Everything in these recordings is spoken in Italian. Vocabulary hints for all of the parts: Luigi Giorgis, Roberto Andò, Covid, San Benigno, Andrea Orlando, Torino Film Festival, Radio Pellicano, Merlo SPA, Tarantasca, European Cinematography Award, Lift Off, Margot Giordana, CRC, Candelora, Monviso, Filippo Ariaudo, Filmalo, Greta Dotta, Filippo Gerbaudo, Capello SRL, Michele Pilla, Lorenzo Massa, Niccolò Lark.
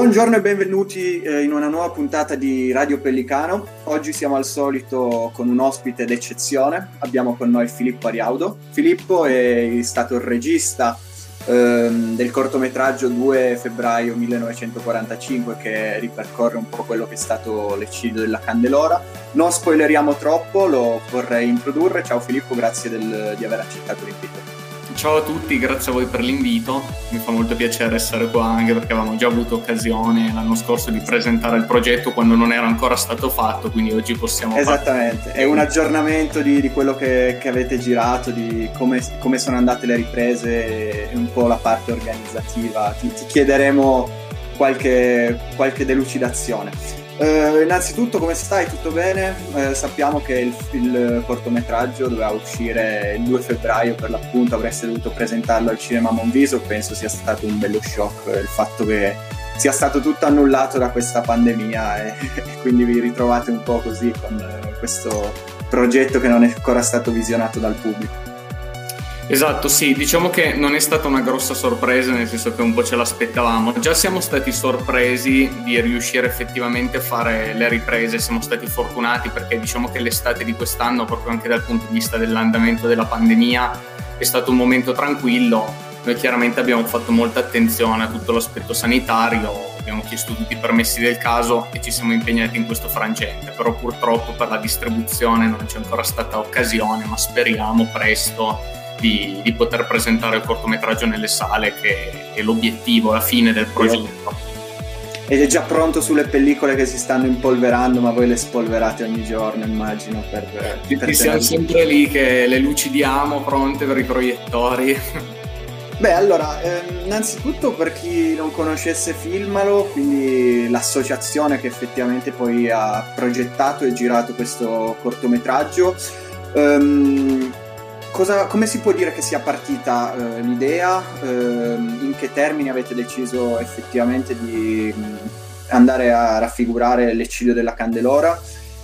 Buongiorno e benvenuti in una nuova puntata di Radio Pellicano. Oggi siamo al solito con un ospite d'eccezione. Abbiamo con noi Filippo Ariaudo. Filippo è stato il regista del cortometraggio 2 febbraio 1945, che ripercorre un po' quello che è stato l'eccidio della Candelora. Non spoileriamo troppo, lo vorrei introdurre. Ciao Filippo, grazie di aver accettato l'invito. Ciao a tutti, grazie a voi per l'invito, mi fa molto piacere essere qua, anche perché avevamo già avuto occasione l'anno scorso di presentare il progetto quando non era ancora stato fatto, quindi oggi possiamo... Esattamente, è un aggiornamento di quello che avete girato, di come sono andate le riprese e un po' la parte organizzativa. Ti chiederemo qualche delucidazione. Innanzitutto, come stai? Tutto bene? Sappiamo che il cortometraggio doveva uscire il 2 febbraio per l'appunto, avreste dovuto presentarlo al cinema Monviso. Penso sia stato un bello shock il fatto che sia stato tutto annullato da questa pandemia e quindi vi ritrovate un po' così con questo progetto che non è ancora stato visionato dal pubblico. Esatto, sì, diciamo che non è stata una grossa sorpresa, nel senso che un po' ce l'aspettavamo. Già siamo stati sorpresi di riuscire effettivamente a fare le riprese, siamo stati fortunati perché diciamo che l'estate di quest'anno, proprio anche dal punto di vista dell'andamento della pandemia, è stato un momento tranquillo. Noi chiaramente abbiamo fatto molta attenzione a tutto l'aspetto sanitario, abbiamo chiesto tutti i permessi del caso e ci siamo impegnati in questo frangente, però purtroppo per la distribuzione non c'è ancora stata occasione, ma speriamo presto di poter presentare il cortometraggio nelle sale, che è l'obiettivo, la fine del progetto. Ed è già pronto sulle pellicole che si stanno impolverando, ma voi le spolverate ogni giorno, immagino. Per siamo sempre lì che le lucidiamo, pronte per i proiettori. Beh, allora, innanzitutto per chi non conoscesse Filmalo, quindi l'associazione che effettivamente poi ha progettato e girato questo cortometraggio, come si può dire che sia partita l'idea? In che termini avete deciso effettivamente di andare a raffigurare l'eccidio della Candelora?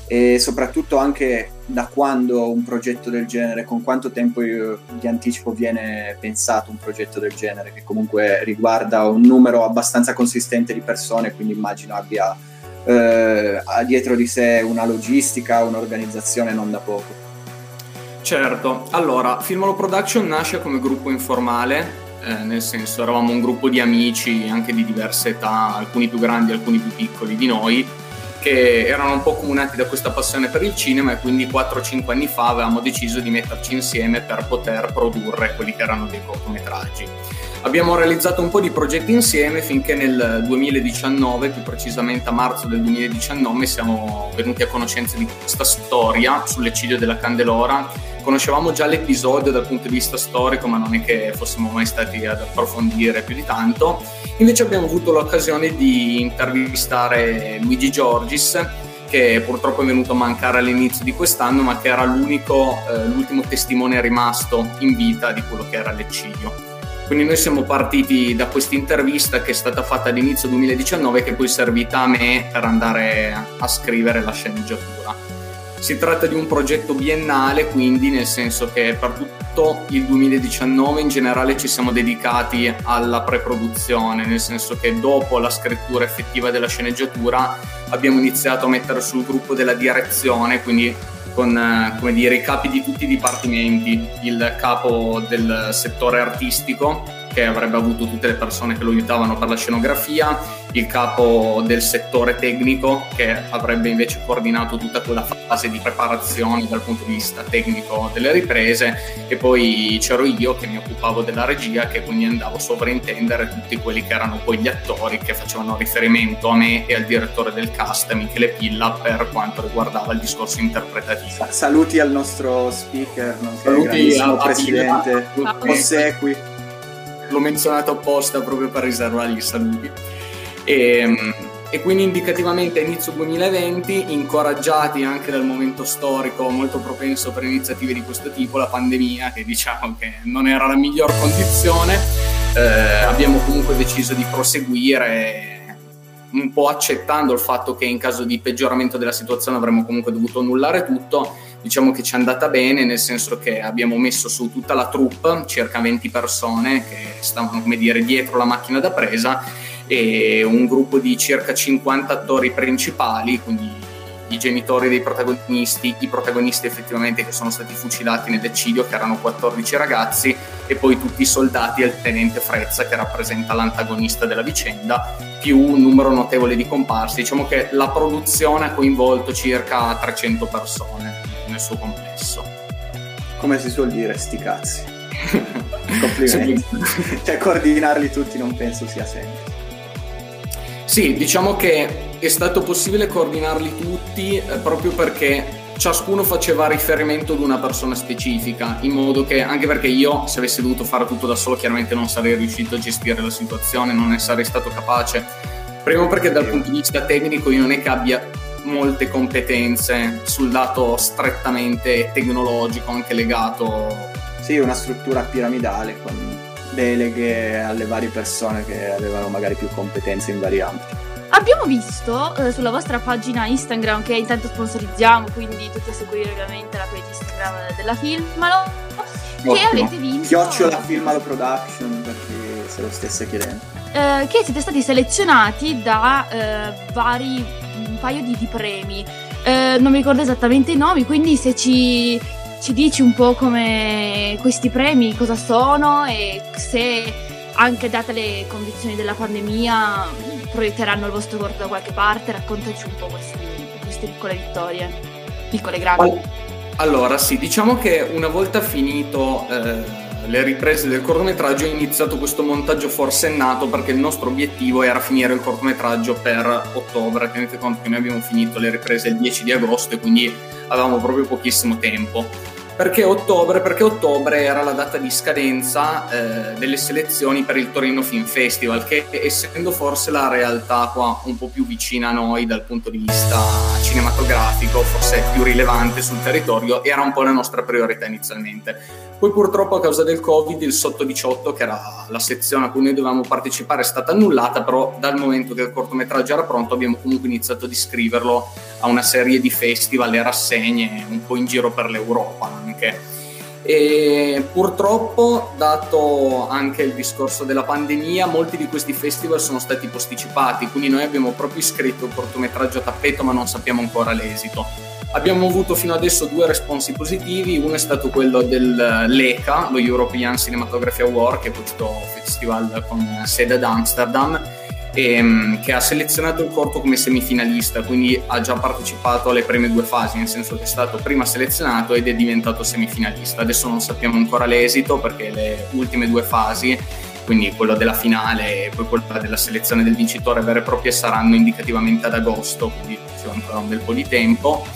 E soprattutto anche da quando un progetto del genere, con quanto tempo di anticipo viene pensato un progetto del genere, che comunque riguarda un numero abbastanza consistente di persone, quindi immagino abbia dietro di sé una logistica, un'organizzazione non da poco. Certo, allora, Filmalo Production nasce come gruppo informale, nel senso eravamo un gruppo di amici anche di diverse età, alcuni più grandi, alcuni più piccoli di noi, che erano un po' accomunati da questa passione per il cinema e quindi 4-5 anni fa avevamo deciso di metterci insieme per poter produrre quelli che erano dei cortometraggi. Abbiamo realizzato un po' di progetti insieme finché nel 2019, più precisamente a marzo del 2019, siamo venuti a conoscenza di questa storia sull'eccidio della Candelora. Conoscevamo già l'episodio dal punto di vista storico, ma non è che fossimo mai stati ad approfondire più di tanto. Invece abbiamo avuto l'occasione di intervistare Luigi Giorgis, che purtroppo è venuto a mancare all'inizio di quest'anno, ma che era l'ultimo testimone rimasto in vita di quello che era l'eccidio. Quindi noi siamo partiti da questa intervista che è stata fatta all'inizio 2019, che poi è servita a me per andare a scrivere la sceneggiatura. Si tratta di un progetto biennale, quindi nel senso che per tutto il 2019 in generale ci siamo dedicati alla preproduzione, nel senso che dopo la scrittura effettiva della sceneggiatura abbiamo iniziato a mettere sul gruppo della direzione, quindi con i capi di tutti i dipartimenti, il capo del settore artistico, che avrebbe avuto tutte le persone che lo aiutavano per la scenografia, il capo del settore tecnico, che avrebbe invece coordinato tutta quella fase di preparazione dal punto di vista tecnico delle riprese, e poi c'ero io che mi occupavo della regia, che quindi andavo a sovrintendere tutti quelli che erano poi gli attori che facevano riferimento a me e al direttore del cast, Michele Pilla, per quanto riguardava il discorso interpretativo. Saluti al nostro speaker, nonché al presidente Ossequi. L'ho menzionato apposta proprio per riservargli i saluti. E quindi indicativamente a inizio 2020, incoraggiati anche dal momento storico molto propenso per iniziative di questo tipo, la pandemia, che diciamo che non era la miglior condizione, abbiamo comunque deciso di proseguire, un po' accettando il fatto che in caso di peggioramento della situazione avremmo comunque dovuto annullare tutto. Diciamo che ci è andata bene, nel senso che abbiamo messo su tutta la troupe, circa 20 persone che stavano, dietro la macchina da presa, e un gruppo di circa 50 attori principali, quindi i genitori dei protagonisti, i protagonisti effettivamente che sono stati fucilati nell'eccidio, che erano 14 ragazzi, e poi tutti i soldati e il tenente Frezza, che rappresenta l'antagonista della vicenda, più un numero notevole di comparse. Diciamo che la produzione ha coinvolto circa 300 persone nel suo complesso. Come si suol dire, sti cazzi. Complimenti. Cioè, coordinarli tutti non penso sia semplice. Sì, diciamo che è stato possibile coordinarli tutti proprio perché ciascuno faceva riferimento ad una persona specifica, in modo che, anche perché io, se avessi dovuto fare tutto da solo, chiaramente non sarei riuscito a gestire la situazione, non ne sarei stato capace. Primo perché dal punto di vista tecnico io non è che abbia molte competenze sul lato strettamente tecnologico, anche legato... Sì, una struttura piramidale, quindi deleghe alle varie persone che avevano magari più competenze in vari ambiti. Abbiamo visto sulla vostra pagina Instagram, che intanto sponsorizziamo, quindi tutti a seguire ovviamente la pagina Instagram della Filmalo, che avete vinto @ Filmalo Production, per chi se lo stesse chiedendo, che siete stati selezionati da vari, un paio di premi, non mi ricordo esattamente i nomi, quindi se ci dici un po' come questi premi, cosa sono, e se, anche date le condizioni della pandemia, proietteranno il vostro corto da qualche parte. Raccontaci un po' queste piccole vittorie, piccole grandi. Allora sì, diciamo che una volta finito le riprese del cortometraggio, è iniziato questo montaggio forsennato, perché il nostro obiettivo era finire il cortometraggio per ottobre. Tenete conto che noi abbiamo finito le riprese il 10 di agosto e quindi avevamo proprio pochissimo tempo. Perché ottobre? Perché ottobre era la data di scadenza delle selezioni per il Torino Film Festival, che, essendo forse la realtà qua un po' più vicina a noi dal punto di vista cinematografico, forse più rilevante sul territorio, era un po' la nostra priorità inizialmente. Poi purtroppo a causa del Covid il sotto 18, che era la sezione a cui noi dovevamo partecipare, è stata annullata, però dal momento che il cortometraggio era pronto abbiamo comunque iniziato ad iscriverlo a una serie di festival e rassegne un po' in giro per l'Europa. E purtroppo, dato anche il discorso della pandemia, molti di questi festival sono stati posticipati, quindi noi abbiamo proprio iscritto il cortometraggio a tappeto, ma non sappiamo ancora l'esito. Abbiamo avuto fino adesso 2 responsi positivi. Uno è stato quello dell'ECA, lo European Cinematography Award, che è questo festival con sede ad Amsterdam, che ha selezionato il corto come semifinalista, quindi ha già partecipato alle prime 2 fasi, nel senso che è stato prima selezionato ed è diventato semifinalista. Adesso non sappiamo ancora l'esito, perché le ultime 2 fasi, quindi quella della finale e poi quella della selezione del vincitore vera e propria, saranno indicativamente ad agosto, quindi c'è ancora un bel po' di tempo.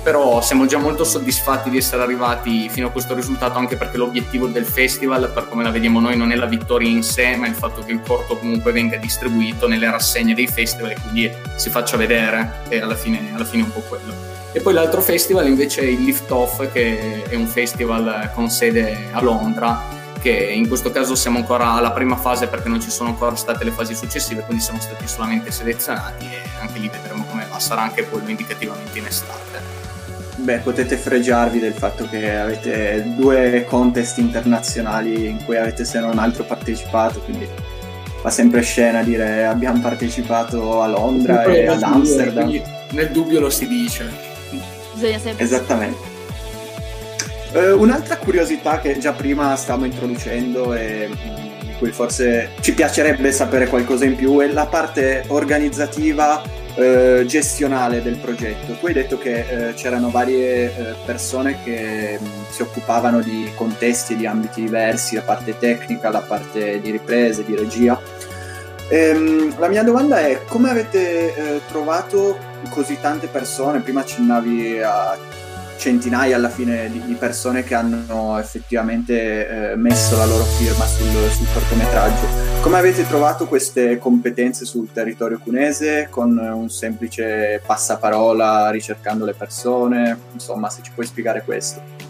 Però siamo già molto soddisfatti di essere arrivati fino a questo risultato, anche perché l'obiettivo del festival, per come la vediamo noi, non è la vittoria in sé, ma il fatto che il corto comunque venga distribuito nelle rassegne dei festival e quindi si faccia vedere, e alla fine è un po' quello. E poi l'altro festival invece è il Lift Off, che è un festival con sede a Londra, che in questo caso siamo ancora alla prima fase, perché non ci sono ancora state le fasi successive, quindi siamo stati solamente selezionati, e anche lì vedremo come va, sarà anche quello indicativamente in estate. Beh, potete fregiarvi del fatto che avete 2 contest internazionali in cui avete, se non altro, partecipato, quindi fa sempre scena dire abbiamo partecipato a Londra e ad Amsterdam. Nel dubbio lo si dice. Bisogna sempre. Esattamente. Un'altra curiosità che già prima stavamo introducendo e di cui forse ci piacerebbe sapere qualcosa in più è la parte organizzativa, gestionale del progetto. Tu hai detto che c'erano varie persone che si occupavano di contesti, di ambiti diversi, la parte tecnica, la parte di riprese, di regia. La mia domanda è: come avete trovato così tante persone? Prima accennavi a centinaia alla fine di persone che hanno effettivamente messo la loro firma sul cortometraggio. Come avete trovato queste competenze sul territorio cunese, con un semplice passaparola ricercando le persone? Insomma, se ci puoi spiegare questo.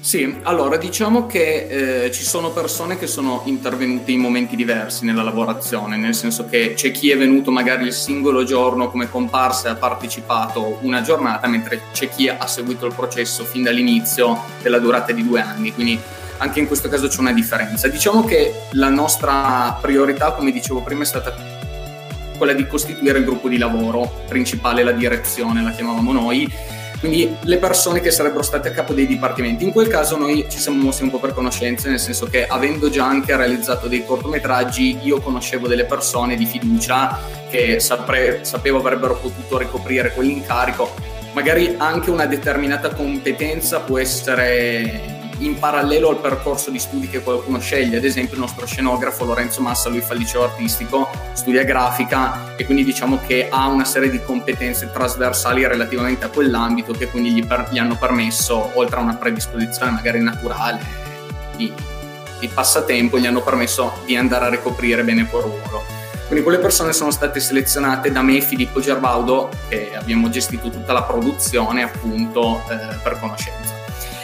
Sì, allora diciamo che ci sono persone che sono intervenute in momenti diversi nella lavorazione, nel senso che c'è chi è venuto magari il singolo giorno come comparsa e ha partecipato una giornata, mentre c'è chi ha seguito il processo fin dall'inizio, della durata di 2 anni, quindi anche in questo caso c'è una differenza. Diciamo che la nostra priorità, come dicevo prima, è stata quella di costituire il gruppo di lavoro principale, la direzione la chiamavamo noi, quindi le persone che sarebbero state a capo dei dipartimenti. In quel caso noi ci siamo mossi un po' per conoscenze, nel senso che avendo già anche realizzato dei cortometraggi io conoscevo delle persone di fiducia che sapevo avrebbero potuto ricoprire quell'incarico. Magari anche una determinata competenza può essere in parallelo al percorso di studi che qualcuno sceglie. Ad esempio il nostro scenografo Lorenzo Massa, lui fa il liceo artistico, studia grafica e quindi diciamo che ha una serie di competenze trasversali relativamente a quell'ambito che quindi gli hanno permesso, oltre a una predisposizione magari naturale di passatempo, gli hanno permesso di andare a ricoprire bene quel ruolo. Quindi quelle persone sono state selezionate da me, Filippo Gerbaudo, che abbiamo gestito tutta la produzione appunto per conoscenza.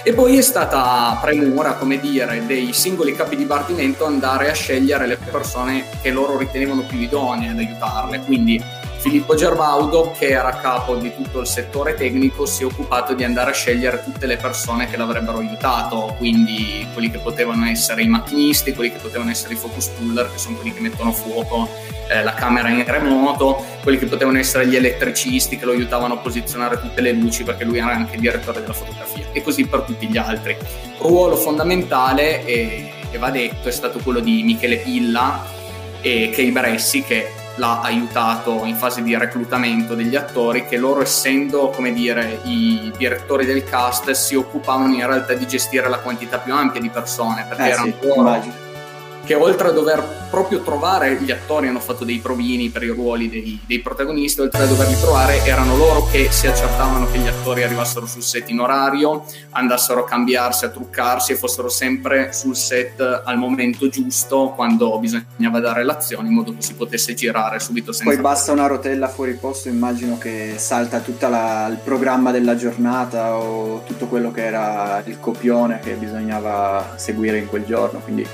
E poi è stata premura, come dire, dei singoli capi dipartimento andare a scegliere le persone che loro ritenevano più idonee ad aiutarle. Quindi Filippo Gerbaudo, che era capo di tutto il settore tecnico, si è occupato di andare a scegliere tutte le persone che l'avrebbero aiutato, quindi quelli che potevano essere i macchinisti, quelli che potevano essere i focus puller, che sono quelli che mettono fuoco la camera in remoto, quelli che potevano essere gli elettricisti che lo aiutavano a posizionare tutte le luci, perché lui era anche direttore della fotografia, e così per tutti gli altri. Ruolo fondamentale, e va detto, è stato quello di Michele Pilla e Kei Bressi, che l'ha aiutato in fase di reclutamento degli attori, che loro, essendo, come dire, i direttori del cast, si occupavano in realtà di gestire la quantità più ampia di persone, perché erano loro che, oltre a dover proprio trovare gli attori, hanno fatto dei provini per i ruoli dei protagonisti, oltre a doverli trovare erano loro che si accertavano che gli attori arrivassero sul set in orario, andassero a cambiarsi, a truccarsi e fossero sempre sul set al momento giusto quando bisognava dare l'azione, in modo che si potesse girare subito senza... Poi basta una rotella fuori posto, immagino che salta tutto il programma della giornata o tutto quello che era il copione che bisognava seguire in quel giorno, quindi...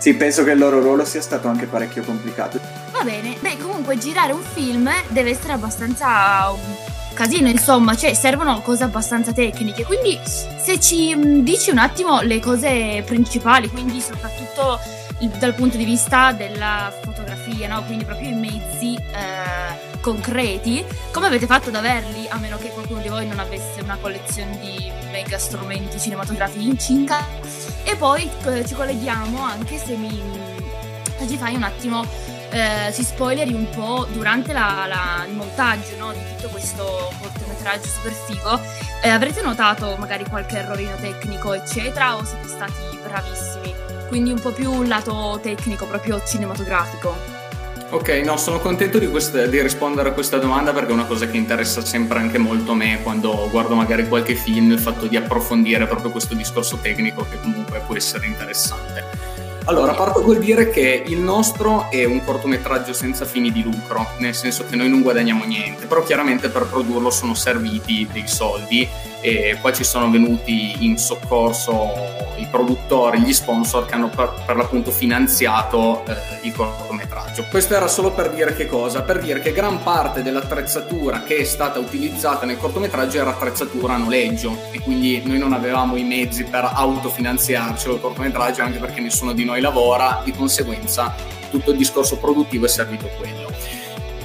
Sì, penso che il loro ruolo sia stato anche parecchio complicato. Va bene, beh, comunque girare un film deve essere abbastanza un casino, insomma, cioè servono cose abbastanza tecniche, quindi se ci dici un attimo le cose principali, quindi soprattutto dal punto di vista della fotografia, no? Quindi proprio i mezzi concreti, come avete fatto ad averli, a meno che qualcuno di voi non avesse una collezione di mega strumenti cinematografici in casa? E poi ci colleghiamo anche se ci fai un attimo, ci spoileri un po' durante il montaggio, no, di tutto questo cortometraggio super figo. Avrete notato magari qualche errorino tecnico eccetera, o siete stati bravissimi? Quindi un po' più un lato tecnico, proprio cinematografico. Ok, no, sono contento di rispondere a questa domanda, perché è una cosa che interessa sempre anche molto me quando guardo magari qualche film, il fatto di approfondire proprio questo discorso tecnico, che comunque può essere interessante. Allora, parto col dire che il nostro è un cortometraggio senza fini di lucro, nel senso che noi non guadagniamo niente, però chiaramente per produrlo sono serviti dei soldi, e qua ci sono venuti in soccorso i produttori, gli sponsor che hanno per l'appunto finanziato il cortometraggio. Questo era solo per dire che cosa? Per dire che gran parte dell'attrezzatura che è stata utilizzata nel cortometraggio era attrezzatura a noleggio, e quindi noi non avevamo i mezzi per autofinanziarci il cortometraggio, anche perché nessuno di noi lavora, di conseguenza tutto il discorso produttivo è servito a quello.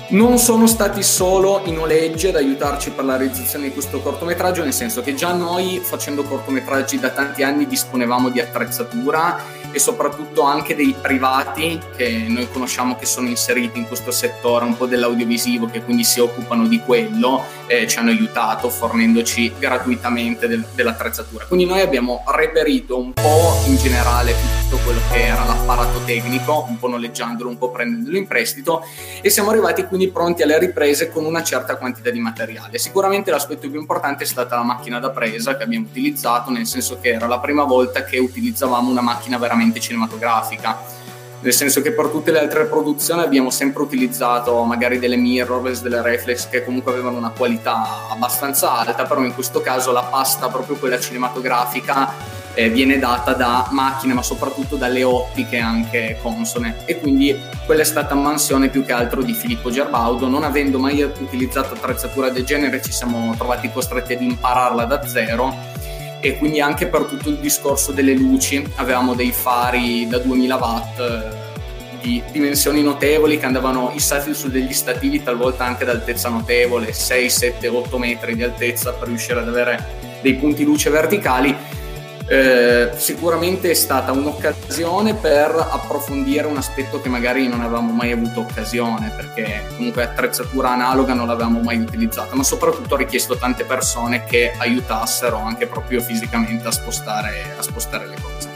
Non sono stati solo i noleggi ad aiutarci per la realizzazione di questo cortometraggio, nel senso che già noi, facendo cortometraggi da tanti anni, disponevamo di attrezzatura, e soprattutto anche dei privati che noi conosciamo, che sono inseriti in questo settore un po' dell'audiovisivo, che quindi si occupano di quello, ci hanno aiutato fornendoci gratuitamente dell'attrezzatura. Quindi noi abbiamo reperito un po' in generale tutto quello che era l'apparato tecnico, un po' noleggiandolo, un po' prendendolo in prestito, e siamo arrivati quindi pronti alle riprese con una certa quantità di materiale. Sicuramente l'aspetto più importante è stata la macchina da presa che abbiamo utilizzato, nel senso che era la prima volta che utilizzavamo una macchina veramente cinematografica, nel senso che per tutte le altre produzioni abbiamo sempre utilizzato magari delle mirrorless, delle reflex, che comunque avevano una qualità abbastanza alta, però in questo caso la pasta, proprio quella cinematografica, viene data da macchine, ma soprattutto dalle ottiche anche consone, e quindi quella è stata mansione più che altro di Filippo Gerbaudo. Non avendo mai utilizzato attrezzatura del genere, ci siamo trovati costretti ad impararla da zero, e quindi anche per tutto il discorso delle luci avevamo dei fari da 2000 watt di dimensioni notevoli, che andavano issati su degli stativi, talvolta anche ad altezza notevole, 6, 7, 8 metri di altezza, per riuscire ad avere dei punti luce verticali. Sicuramente è stata un'occasione per approfondire un aspetto che magari non avevamo mai avuto occasione, perché comunque attrezzatura analoga non l'avevamo mai utilizzata, ma soprattutto ha richiesto tante persone che aiutassero anche proprio fisicamente a spostare le cose.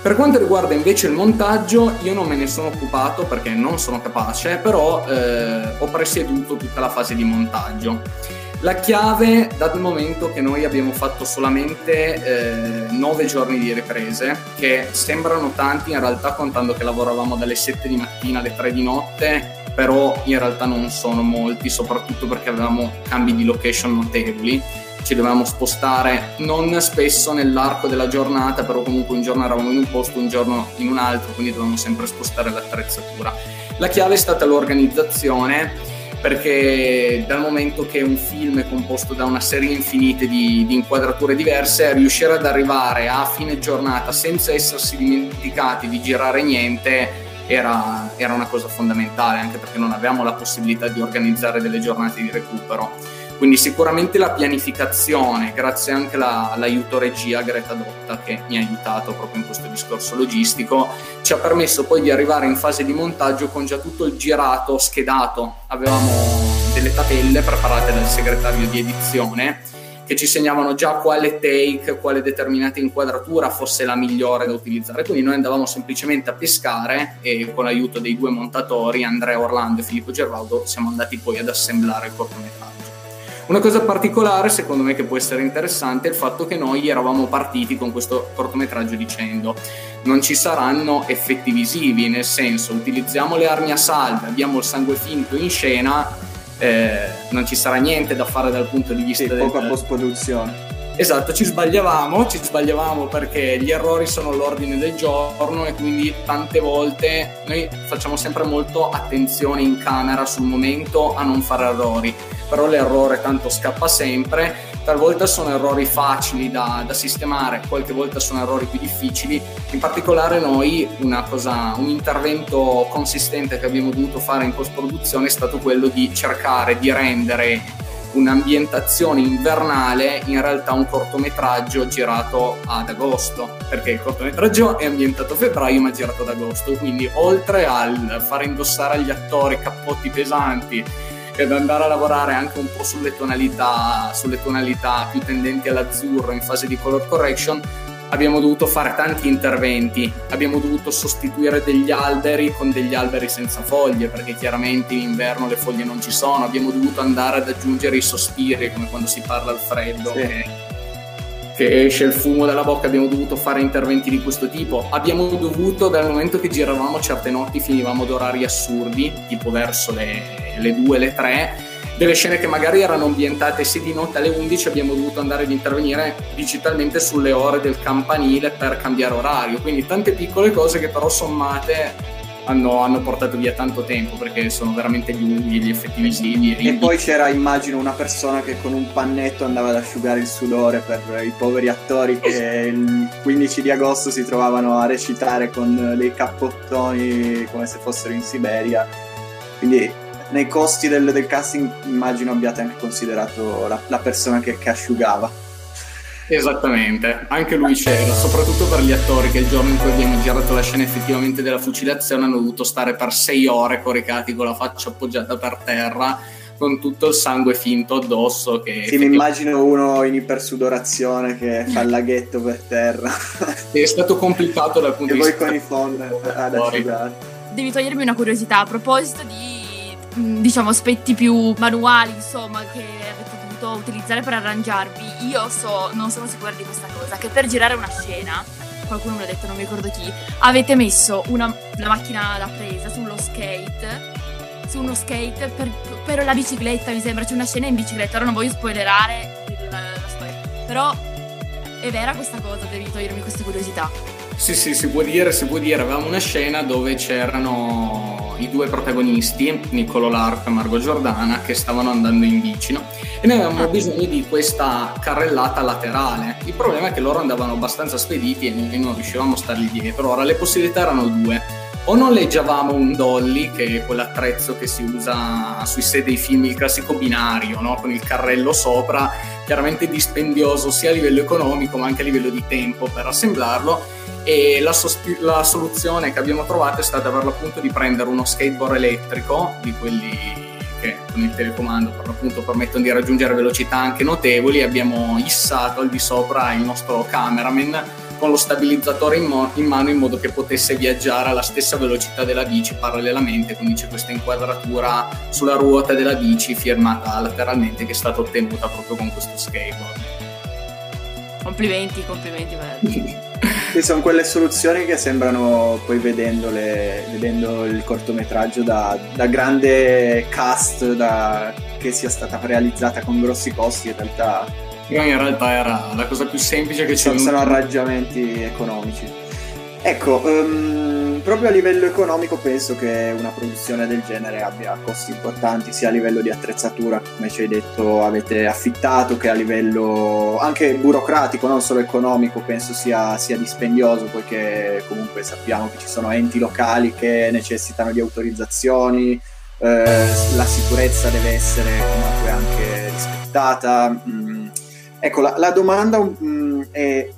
Per quanto riguarda invece il montaggio, io non me ne sono occupato perché non sono capace, però ho presieduto tutta la fase di montaggio. La chiave, dal momento che noi abbiamo fatto solamente 9 giorni di riprese, che sembrano tanti in realtà, contando che lavoravamo dalle 7 di mattina alle 3 di notte, però in realtà non sono molti, soprattutto perché avevamo cambi di location notevoli, ci dovevamo spostare non spesso nell'arco della giornata, però comunque un giorno eravamo in un posto, un giorno in un altro, quindi dovevamo sempre spostare l'attrezzatura. La chiave è stata l'organizzazione, perché dal momento che un film è composto da una serie infinita di inquadrature diverse, riuscire ad arrivare a fine giornata senza essersi dimenticati di girare niente era una cosa fondamentale, anche perché non avevamo la possibilità di organizzare delle giornate di recupero. Quindi sicuramente la pianificazione, grazie anche all'aiuto regia Greta Dotta, che mi ha aiutato proprio in questo discorso logistico, ci ha permesso poi di arrivare in fase di montaggio con già tutto il girato schedato. Avevamo delle tabelle preparate dal segretario di edizione che ci segnavano già quale take, quale determinata inquadratura fosse la migliore da utilizzare, quindi noi andavamo semplicemente a pescare e con l'aiuto dei due montatori, Andrea Orlando e Filippo Gerbaudo, siamo andati poi ad assemblare il cortometraggio. Una cosa particolare, secondo me, che può essere interessante, è il fatto che noi eravamo partiti con questo cortometraggio dicendo: non ci saranno effetti visivi, nel senso, utilizziamo le armi a salve, abbiamo il sangue finto in scena, non ci sarà niente da fare dal punto di vista del... poca post-produzione. Esatto, ci sbagliavamo perché gli errori sono all'ordine del giorno, e quindi tante volte noi facciamo sempre molto attenzione in camera sul momento a non fare errori, però l'errore tanto scappa sempre. Talvolta sono errori facili da sistemare, qualche volta sono errori più difficili. In particolare noi un intervento consistente che abbiamo dovuto fare in post-produzione è stato quello di cercare di rendere un'ambientazione invernale in realtà un cortometraggio girato ad agosto, perché il cortometraggio è ambientato a febbraio ma girato ad agosto, quindi oltre al fare indossare agli attori cappotti pesanti ed andare a lavorare anche un po' sulle tonalità più tendenti all'azzurro in fase di color correction, abbiamo dovuto fare tanti interventi. Abbiamo dovuto sostituire degli alberi con degli alberi senza foglie, perché chiaramente in inverno le foglie non ci sono. Abbiamo dovuto andare ad aggiungere i sospiri, come quando si parla al freddo, sì, che esce il fumo dalla bocca. Abbiamo dovuto fare interventi di questo tipo. Abbiamo dovuto, dal momento che giravamo certe notti, finivamo ad orari assurdi, tipo verso le 2, le 3. Delle scene che magari erano ambientate se di notte alle 11 abbiamo dovuto andare ad intervenire digitalmente sulle ore del campanile per cambiare orario, quindi tante piccole cose che però sommate hanno portato via tanto tempo, perché sono veramente lunghi gli effetti visivi. E poi c'era, immagino, una persona che con un pannetto andava ad asciugare il sudore per i poveri attori che il 15 di agosto si trovavano a recitare con dei cappottoni come se fossero in Siberia. Quindi nei costi del casting immagino abbiate anche considerato la persona che asciugava. Esattamente, anche lui c'era, soprattutto per gli attori che il giorno in cui abbiamo girato la scena effettivamente della fucilazione hanno dovuto stare per 6 ore coricati con la faccia appoggiata per terra, con tutto il sangue finto addosso. Sì, mi immagino uno in ipersudorazione che fa il laghetto per terra. È stato complicato dal punto di vista. E poi con i fond ad asciugare. Devi togliermi una curiosità a proposito di, diciamo, aspetti più manuali, insomma, che avete dovuto utilizzare per arrangiarvi. Io non sono sicura di questa cosa, che per girare una scena, qualcuno me l'ha detto, non mi ricordo chi, avete messo la macchina da presa su uno skate per la bicicletta, mi sembra. C'è una scena in bicicletta, ora non voglio spoilerare la storia, però è vera questa cosa, devi togliermi questa curiosità. Sì, si può dire, avevamo una scena dove c'erano i due protagonisti, Niccolò Lark e Margot Giordana, che stavano andando in bici, no? E noi avevamo bisogno di questa carrellata laterale. Il problema è che loro andavano abbastanza spediti e noi non riuscivamo a stargli dietro. Ora le possibilità erano due: o noleggiavamo un dolly, che è quell'attrezzo che si usa sui set dei film, il classico binario, no? Con il carrello sopra, chiaramente dispendioso sia a livello economico ma anche a livello di tempo per assemblarlo, e la soluzione che abbiamo trovato è stata per l'appunto di prendere uno skateboard elettrico, di quelli che con il telecomando per l'appunto permettono di raggiungere velocità anche notevoli, e abbiamo issato al di sopra il nostro cameraman con lo stabilizzatore in mano, in modo che potesse viaggiare alla stessa velocità della bici parallelamente. Quindi c'è questa inquadratura sulla ruota della bici firmata lateralmente, che è stata ottenuta proprio con questo skateboard. Complimenti Marco. Sono quelle soluzioni che sembrano, poi vedendo il cortometraggio da grande cast, che sia stata realizzata con grossi costi, in realtà era la cosa più semplice che c'è. Sono arrangiamenti economici. Ecco, proprio a livello economico penso che una produzione del genere abbia costi importanti, sia a livello di attrezzatura, come ci hai detto avete affittato, che a livello anche burocratico, non solo economico, penso sia dispendioso, poiché comunque sappiamo che ci sono enti locali che necessitano di autorizzazioni, la sicurezza deve essere comunque anche rispettata. Ecco, la domanda è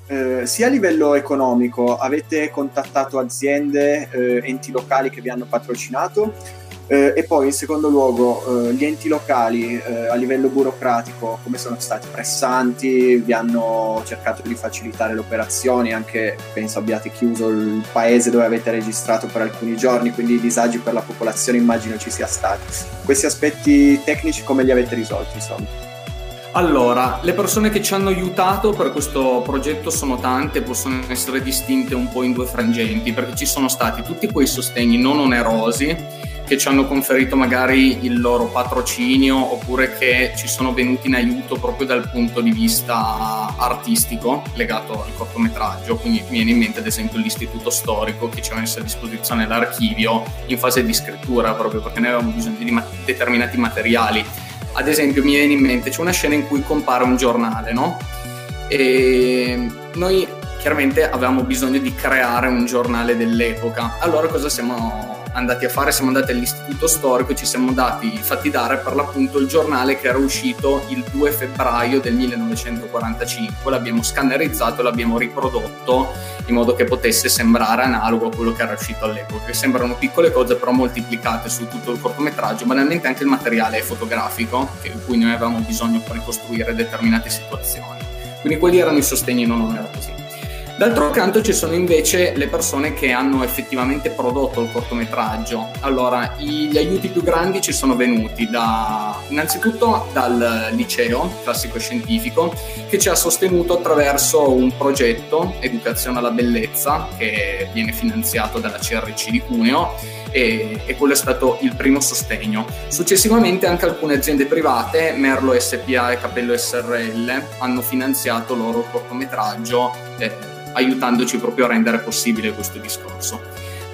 sia a livello economico, avete contattato aziende, enti locali che vi hanno patrocinato, e poi in secondo luogo gli enti locali a livello burocratico come sono stati pressanti, vi hanno cercato di facilitare le operazioni, anche penso abbiate chiuso il paese dove avete registrato per alcuni giorni, quindi i disagi per la popolazione immagino ci sia stato. Questi aspetti tecnici come li avete risolti insomma? Allora, le persone che ci hanno aiutato per questo progetto sono tante, possono essere distinte un po' in due frangenti, perché ci sono stati tutti quei sostegni non onerosi che ci hanno conferito magari il loro patrocinio, oppure che ci sono venuti in aiuto proprio dal punto di vista artistico legato al cortometraggio. Quindi mi viene in mente ad esempio l'Istituto Storico, che ci ha messo a disposizione l'archivio in fase di scrittura, proprio perché ne avevamo bisogno di determinati materiali. Ad esempio mi viene in mente, c'è una scena in cui compare un giornale, no? E noi chiaramente avevamo bisogno di creare un giornale dell'epoca. Allora cosa siamo andati a fare? Siamo andati all'Istituto Storico e ci siamo fatti dare per l'appunto il giornale che era uscito il 2 febbraio del 1945. L'abbiamo scannerizzato e l'abbiamo riprodotto in modo che potesse sembrare analogo a quello che era uscito all'epoca, che sembrano piccole cose però moltiplicate su tutto il cortometraggio. Banalmente anche il materiale fotografico di cui noi avevamo bisogno per ricostruire determinate situazioni. Quindi quelli erano i sostegni non onerosi. D'altro canto ci sono invece le persone che hanno effettivamente prodotto il cortometraggio. Allora, gli aiuti più grandi ci sono venuti innanzitutto dal liceo classico scientifico, che ci ha sostenuto attraverso un progetto, Educazione alla Bellezza, che viene finanziato dalla CRC di Cuneo, e quello è stato il primo sostegno. Successivamente anche alcune aziende private, Merlo SPA e Capello SRL, hanno finanziato il loro cortometraggio, aiutandoci proprio a rendere possibile questo discorso.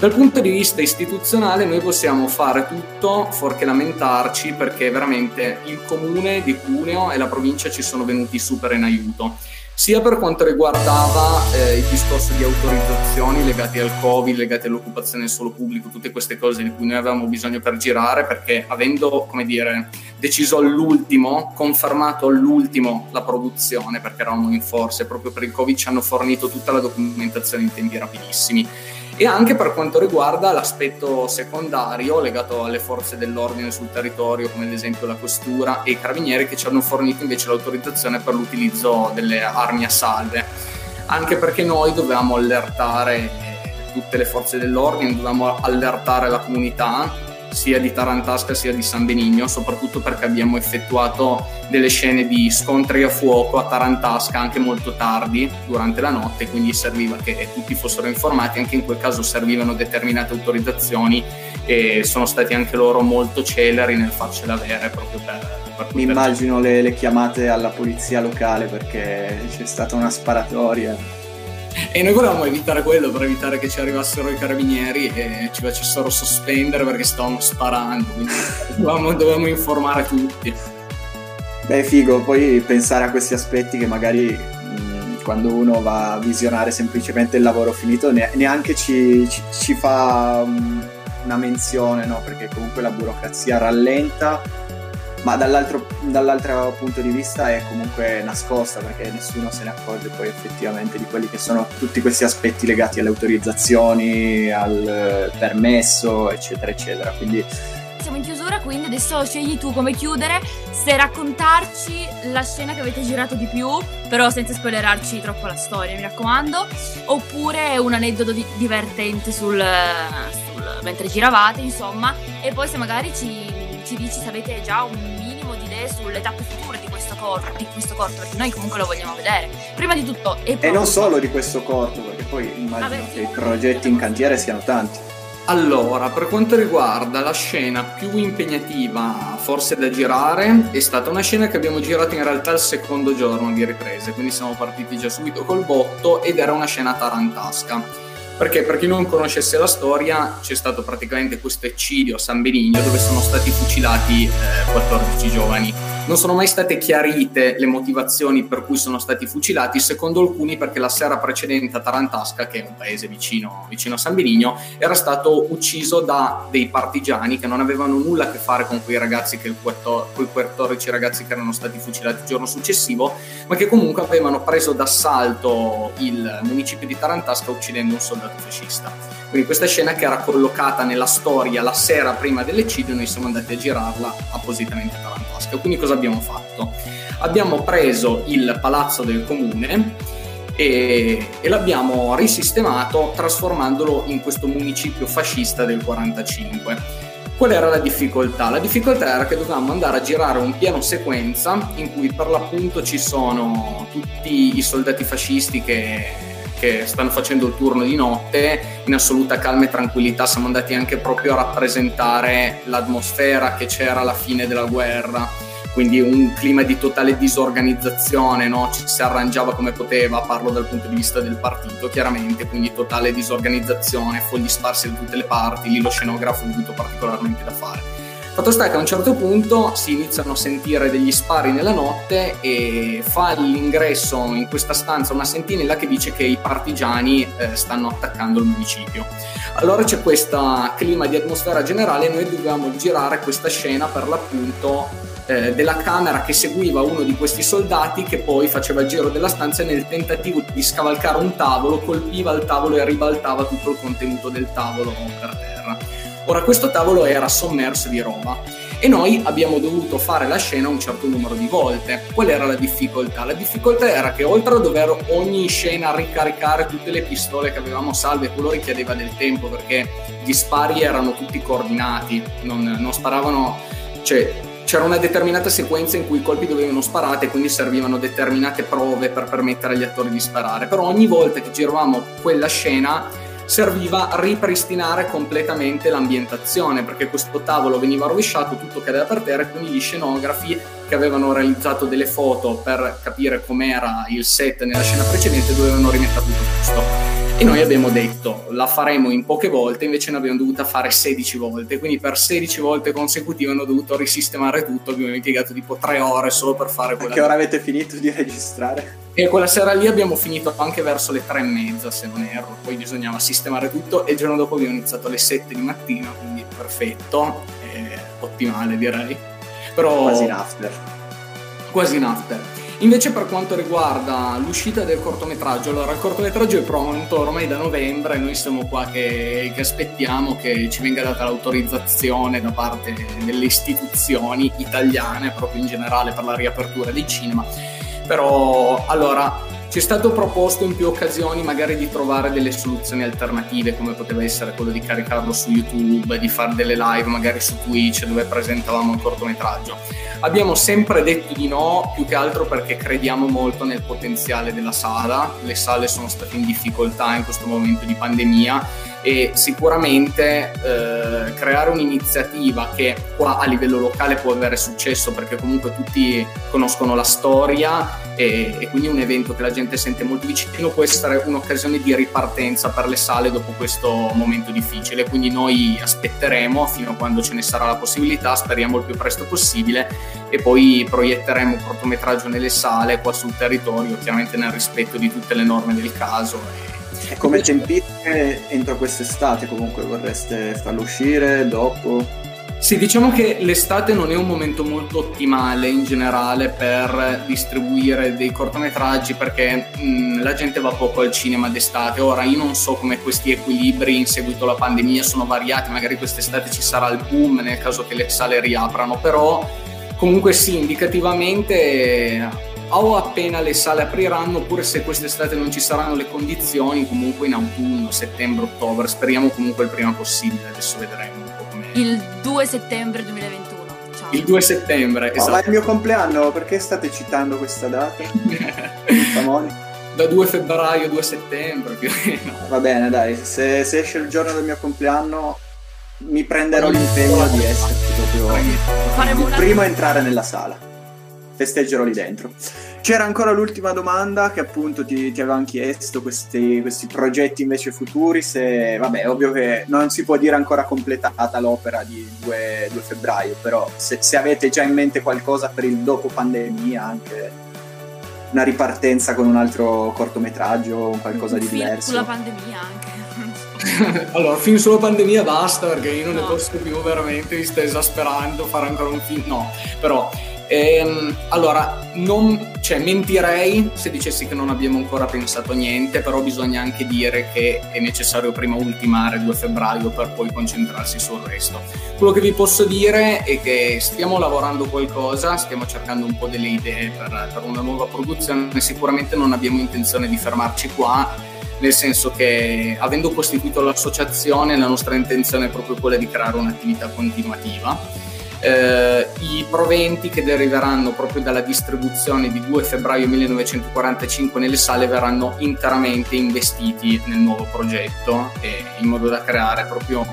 Dal punto di vista istituzionale noi possiamo fare tutto fuorché lamentarci, perché veramente il comune di Cuneo e la provincia ci sono venuti super in aiuto, sia per quanto riguardava il discorso di autorizzazioni legate al Covid, legate all'occupazione del suolo pubblico, tutte queste cose di cui noi avevamo bisogno per girare, perché avendo, deciso all'ultimo, confermato all'ultimo la produzione, perché eravamo in forze, proprio per il Covid ci hanno fornito tutta la documentazione in tempi rapidissimi. E anche per quanto riguarda l'aspetto secondario legato alle forze dell'ordine sul territorio, come ad esempio la Questura e i Carabinieri, che ci hanno fornito invece l'autorizzazione per l'utilizzo delle armi a salve, anche perché noi dovevamo allertare tutte le forze dell'ordine, dovevamo allertare la comunità sia di Tarantasca sia di San Benigno, soprattutto perché abbiamo effettuato delle scene di scontri a fuoco a Tarantasca anche molto tardi durante la notte, quindi serviva che tutti fossero informati. Anche in quel caso servivano determinate autorizzazioni e sono stati anche loro molto celeri nel farcela avere, proprio per mi immagino le chiamate alla polizia locale, perché c'è stata una sparatoria e noi volevamo evitare quello, per evitare che ci arrivassero i carabinieri e ci facessero sospendere perché stavamo sparando, quindi dovevamo informare tutti. Beh, figo, poi pensare a questi aspetti che magari quando uno va a visionare semplicemente il lavoro finito neanche ci fa una menzione, no? Perché comunque la burocrazia rallenta, ma dall'altro punto di vista è comunque nascosta, perché nessuno se ne accorge poi effettivamente di quelli che sono tutti questi aspetti legati alle autorizzazioni, al permesso, eccetera eccetera. Quindi siamo in chiusura, quindi adesso scegli tu come chiudere, se raccontarci la scena che avete girato di più, però senza spoilerarci troppo la storia, mi raccomando, oppure un aneddoto divertente sul mentre giravate, insomma, e poi se magari ci dici se avete già un minimo di idee sulle tappe future di questo corto, perché noi comunque lo vogliamo vedere prima di tutto. E non solo di questo corto, perché poi immagino che i progetti in cantiere siano tanti. Allora, per quanto riguarda la scena più impegnativa forse da girare, è stata una scena che abbiamo girato in realtà il secondo giorno di riprese, quindi siamo partiti già subito col botto, ed era una scena tarantasca. Perché per chi non conoscesse la storia, c'è stato praticamente questo eccidio a San Benigno dove sono stati fucilati 14 giovani. Non sono mai state chiarite le motivazioni per cui sono stati fucilati, secondo alcuni perché la sera precedente a Tarantasca, che è un paese vicino a San Benigno, era stato ucciso da dei partigiani che non avevano nulla a che fare con quei ragazzi, quei 14 ragazzi che erano stati fucilati il giorno successivo, ma che comunque avevano preso d'assalto il municipio di Tarantasca uccidendo un soldato fascista. Quindi questa scena, che era collocata nella storia la sera prima dell'eccidio, noi siamo andati a girarla appositamente a Tarantasca. Quindi cosa abbiamo fatto? Abbiamo preso il palazzo del comune e l'abbiamo risistemato trasformandolo in questo municipio fascista del 45. Qual era la difficoltà? La difficoltà era che dovevamo andare a girare un piano sequenza in cui per l'appunto ci sono tutti i soldati fascisti che stanno facendo il turno di notte in assoluta calma e tranquillità. Siamo andati anche proprio a rappresentare l'atmosfera che c'era alla fine della guerra, quindi un clima di totale disorganizzazione, no? Ci si arrangiava come poteva, parlo dal punto di vista del partito chiaramente, quindi totale disorganizzazione, fogli sparsi da tutte le parti, lì lo scenografo ha avuto particolarmente da fare. Fatto sta che a un certo punto si iniziano a sentire degli spari nella notte e fa l'ingresso in questa stanza una sentinella che dice che i partigiani stanno attaccando il municipio. Allora c'è questo clima di atmosfera generale e noi dovevamo girare questa scena per l'appunto della camera che seguiva uno di questi soldati che poi faceva il giro della stanza e nel tentativo di scavalcare un tavolo colpiva il tavolo e ribaltava tutto il contenuto del tavolo per terra. Ora questo tavolo era sommerso di roba e noi abbiamo dovuto fare la scena un certo numero di volte. Qual era la difficoltà? La difficoltà era che oltre a dover ogni scena ricaricare tutte le pistole che avevamo salve, quello richiedeva del tempo perché gli spari erano tutti coordinati, non sparavano, cioè c'era una determinata sequenza in cui i colpi dovevano sparare, quindi servivano determinate prove per permettere agli attori di sparare, però ogni volta che giravamo quella scena serviva a ripristinare completamente l'ambientazione, perché questo tavolo veniva rovesciato, tutto cadeva per terra, e quindi gli scenografi che avevano realizzato delle foto per capire com'era il set nella scena precedente dovevano rimettere tutto giusto. E noi abbiamo detto la faremo in poche volte, invece ne abbiamo dovuta fare 16 volte, quindi per 16 volte consecutive hanno dovuto risistemare tutto, abbiamo impiegato tipo 3 ore solo per fare quella. A che ora avete finito di registrare? E quella sera lì abbiamo finito anche verso le 3:30 se non erro, poi bisognava sistemare tutto e il giorno dopo abbiamo iniziato alle 7 di mattina, quindi perfetto, ottimale direi. Però quasi in after. Invece per quanto riguarda l'uscita del cortometraggio, allora il cortometraggio è pronto ormai da novembre, noi siamo qua che aspettiamo che ci venga data l'autorizzazione da parte delle istituzioni italiane, proprio in generale per la riapertura dei cinema. Però allora ci è stato proposto in più occasioni magari di trovare delle soluzioni alternative, come poteva essere quello di caricarlo su YouTube, di fare delle live magari su Twitch dove presentavamo il cortometraggio. Abbiamo sempre detto di no, più che altro perché crediamo molto nel potenziale della sala. Le sale sono state in difficoltà in questo momento di pandemia e sicuramente creare un'iniziativa che qua a livello locale può avere successo, perché comunque tutti conoscono la storia e quindi un evento che la gente sente molto vicino può essere un'occasione di ripartenza per le sale dopo questo momento difficile. Quindi noi aspetteremo fino a quando ce ne sarà la possibilità, speriamo il più presto possibile, e poi proietteremo un cortometraggio nelle sale qua sul territorio, chiaramente nel rispetto di tutte le norme del caso. Come tempistiche entro quest'estate comunque vorreste farlo uscire dopo? Sì, diciamo che l'estate non è un momento molto ottimale in generale per distribuire dei cortometraggi, perché la gente va poco al cinema d'estate. Ora io non so come questi equilibri in seguito alla pandemia sono variati, magari quest'estate ci sarà il boom nel caso che le sale riaprano, però comunque sì, indicativamente o appena le sale apriranno, oppure se quest'estate non ci saranno le condizioni, comunque in autunno, settembre, ottobre, speriamo comunque il prima possibile. Adesso vedremo un po' come. Il 2 settembre 2021. Ciao. Il 2 settembre, esatto. Ma è il mio compleanno, perché state citando questa data? Da 2 febbraio, 2 settembre più o meno. Va bene, dai, se esce il giorno del mio compleanno mi prenderò l'impegno di esserci proprio il primo a entrare nella sala. Festeggerò lì dentro. C'era ancora l'ultima domanda che appunto ti avevamo chiesto, questi progetti invece futuri, se vabbè, ovvio che non si può dire ancora completata l'opera di 2 febbraio, però se avete già in mente qualcosa per il dopo pandemia, anche una ripartenza con un altro cortometraggio, qualcosa di diverso. Sulla pandemia anche. Allora, film sulla pandemia basta, perché io non ne posso più, veramente mi sto esasperando fare ancora un film, no, però allora, mentirei se dicessi che non abbiamo ancora pensato niente, però bisogna anche dire che è necessario prima ultimare 2 febbraio per poi concentrarsi sul resto. Quello che vi posso dire è che stiamo lavorando qualcosa, stiamo cercando un po' delle idee per una nuova produzione. Sicuramente non abbiamo intenzione di fermarci qua, nel senso che avendo costituito l'associazione la nostra intenzione è proprio quella di creare un'attività continuativa. I proventi che deriveranno proprio dalla distribuzione di 2 febbraio 1945 nelle sale verranno interamente investiti nel nuovo progetto, in modo da creare proprio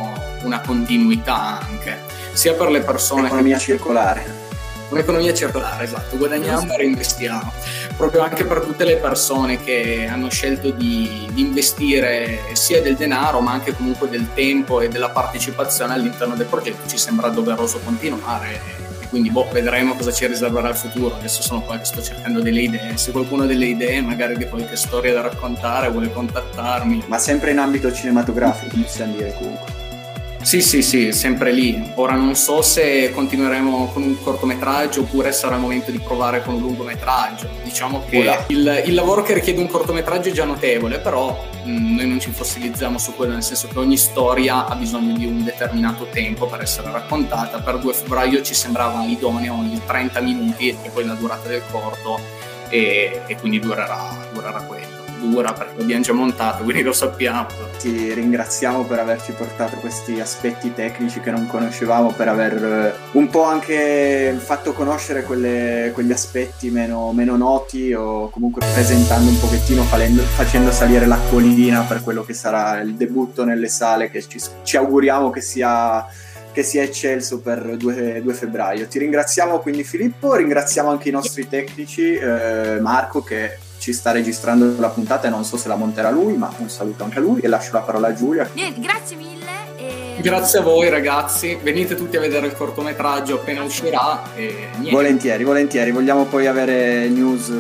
una continuità anche, sia per le persone. Economia circolare. Un'economia circolare, esatto, guadagniamo e reinvestiamo, proprio anche per tutte le persone che hanno scelto di investire sia del denaro ma anche comunque del tempo e della partecipazione all'interno del progetto. Ci sembra doveroso continuare e quindi vedremo cosa ci riserverà il futuro. Adesso sono qua che sto cercando delle idee, se qualcuno ha delle idee magari di qualche storia da raccontare vuole contattarmi. Ma sempre in ambito cinematografico, possiamo dire comunque. Sì, sempre lì. Ora non so se continueremo con un cortometraggio oppure sarà il momento di provare con un lungometraggio. Diciamo che il lavoro che richiede un cortometraggio è già notevole, però noi non ci fossilizziamo su quello, nel senso che ogni storia ha bisogno di un determinato tempo per essere raccontata. Per 2 febbraio ci sembrava idoneo ogni 30 minuti e poi la durata del corto, e quindi durerà quello. Dura perché l'abbiamo già montato, quindi lo sappiamo. Ti ringraziamo per averci portato questi aspetti tecnici che non conoscevamo, per aver un po' anche fatto conoscere quegli aspetti meno noti, o comunque presentando un pochettino, facendo salire l'acquolina per quello che sarà il debutto nelle sale, che ci auguriamo che sia eccelso per 2 febbraio. Ti ringraziamo quindi, Filippo, ringraziamo anche i nostri tecnici, Marco che ci sta registrando la puntata e non so se la monterà lui, ma un saluto anche a lui, e lascio la parola a Giulia. Grazie mille e... grazie a voi ragazzi, venite tutti a vedere il cortometraggio appena uscirà e niente. Volentieri, vogliamo poi avere news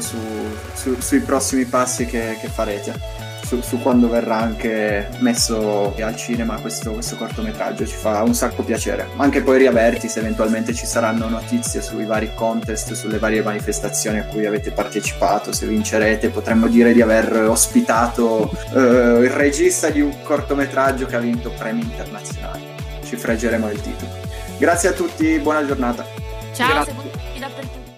sui prossimi passi che farete, su quando verrà anche messo al cinema questo cortometraggio. Ci fa un sacco piacere, anche poi riaverti se eventualmente ci saranno notizie sui vari contest, sulle varie manifestazioni a cui avete partecipato. Se vincerete potremmo dire di aver ospitato il regista di un cortometraggio che ha vinto premi internazionali, ci fregeremo del titolo. Grazie a tutti, buona giornata. Ciao, seguiteci dappertutto.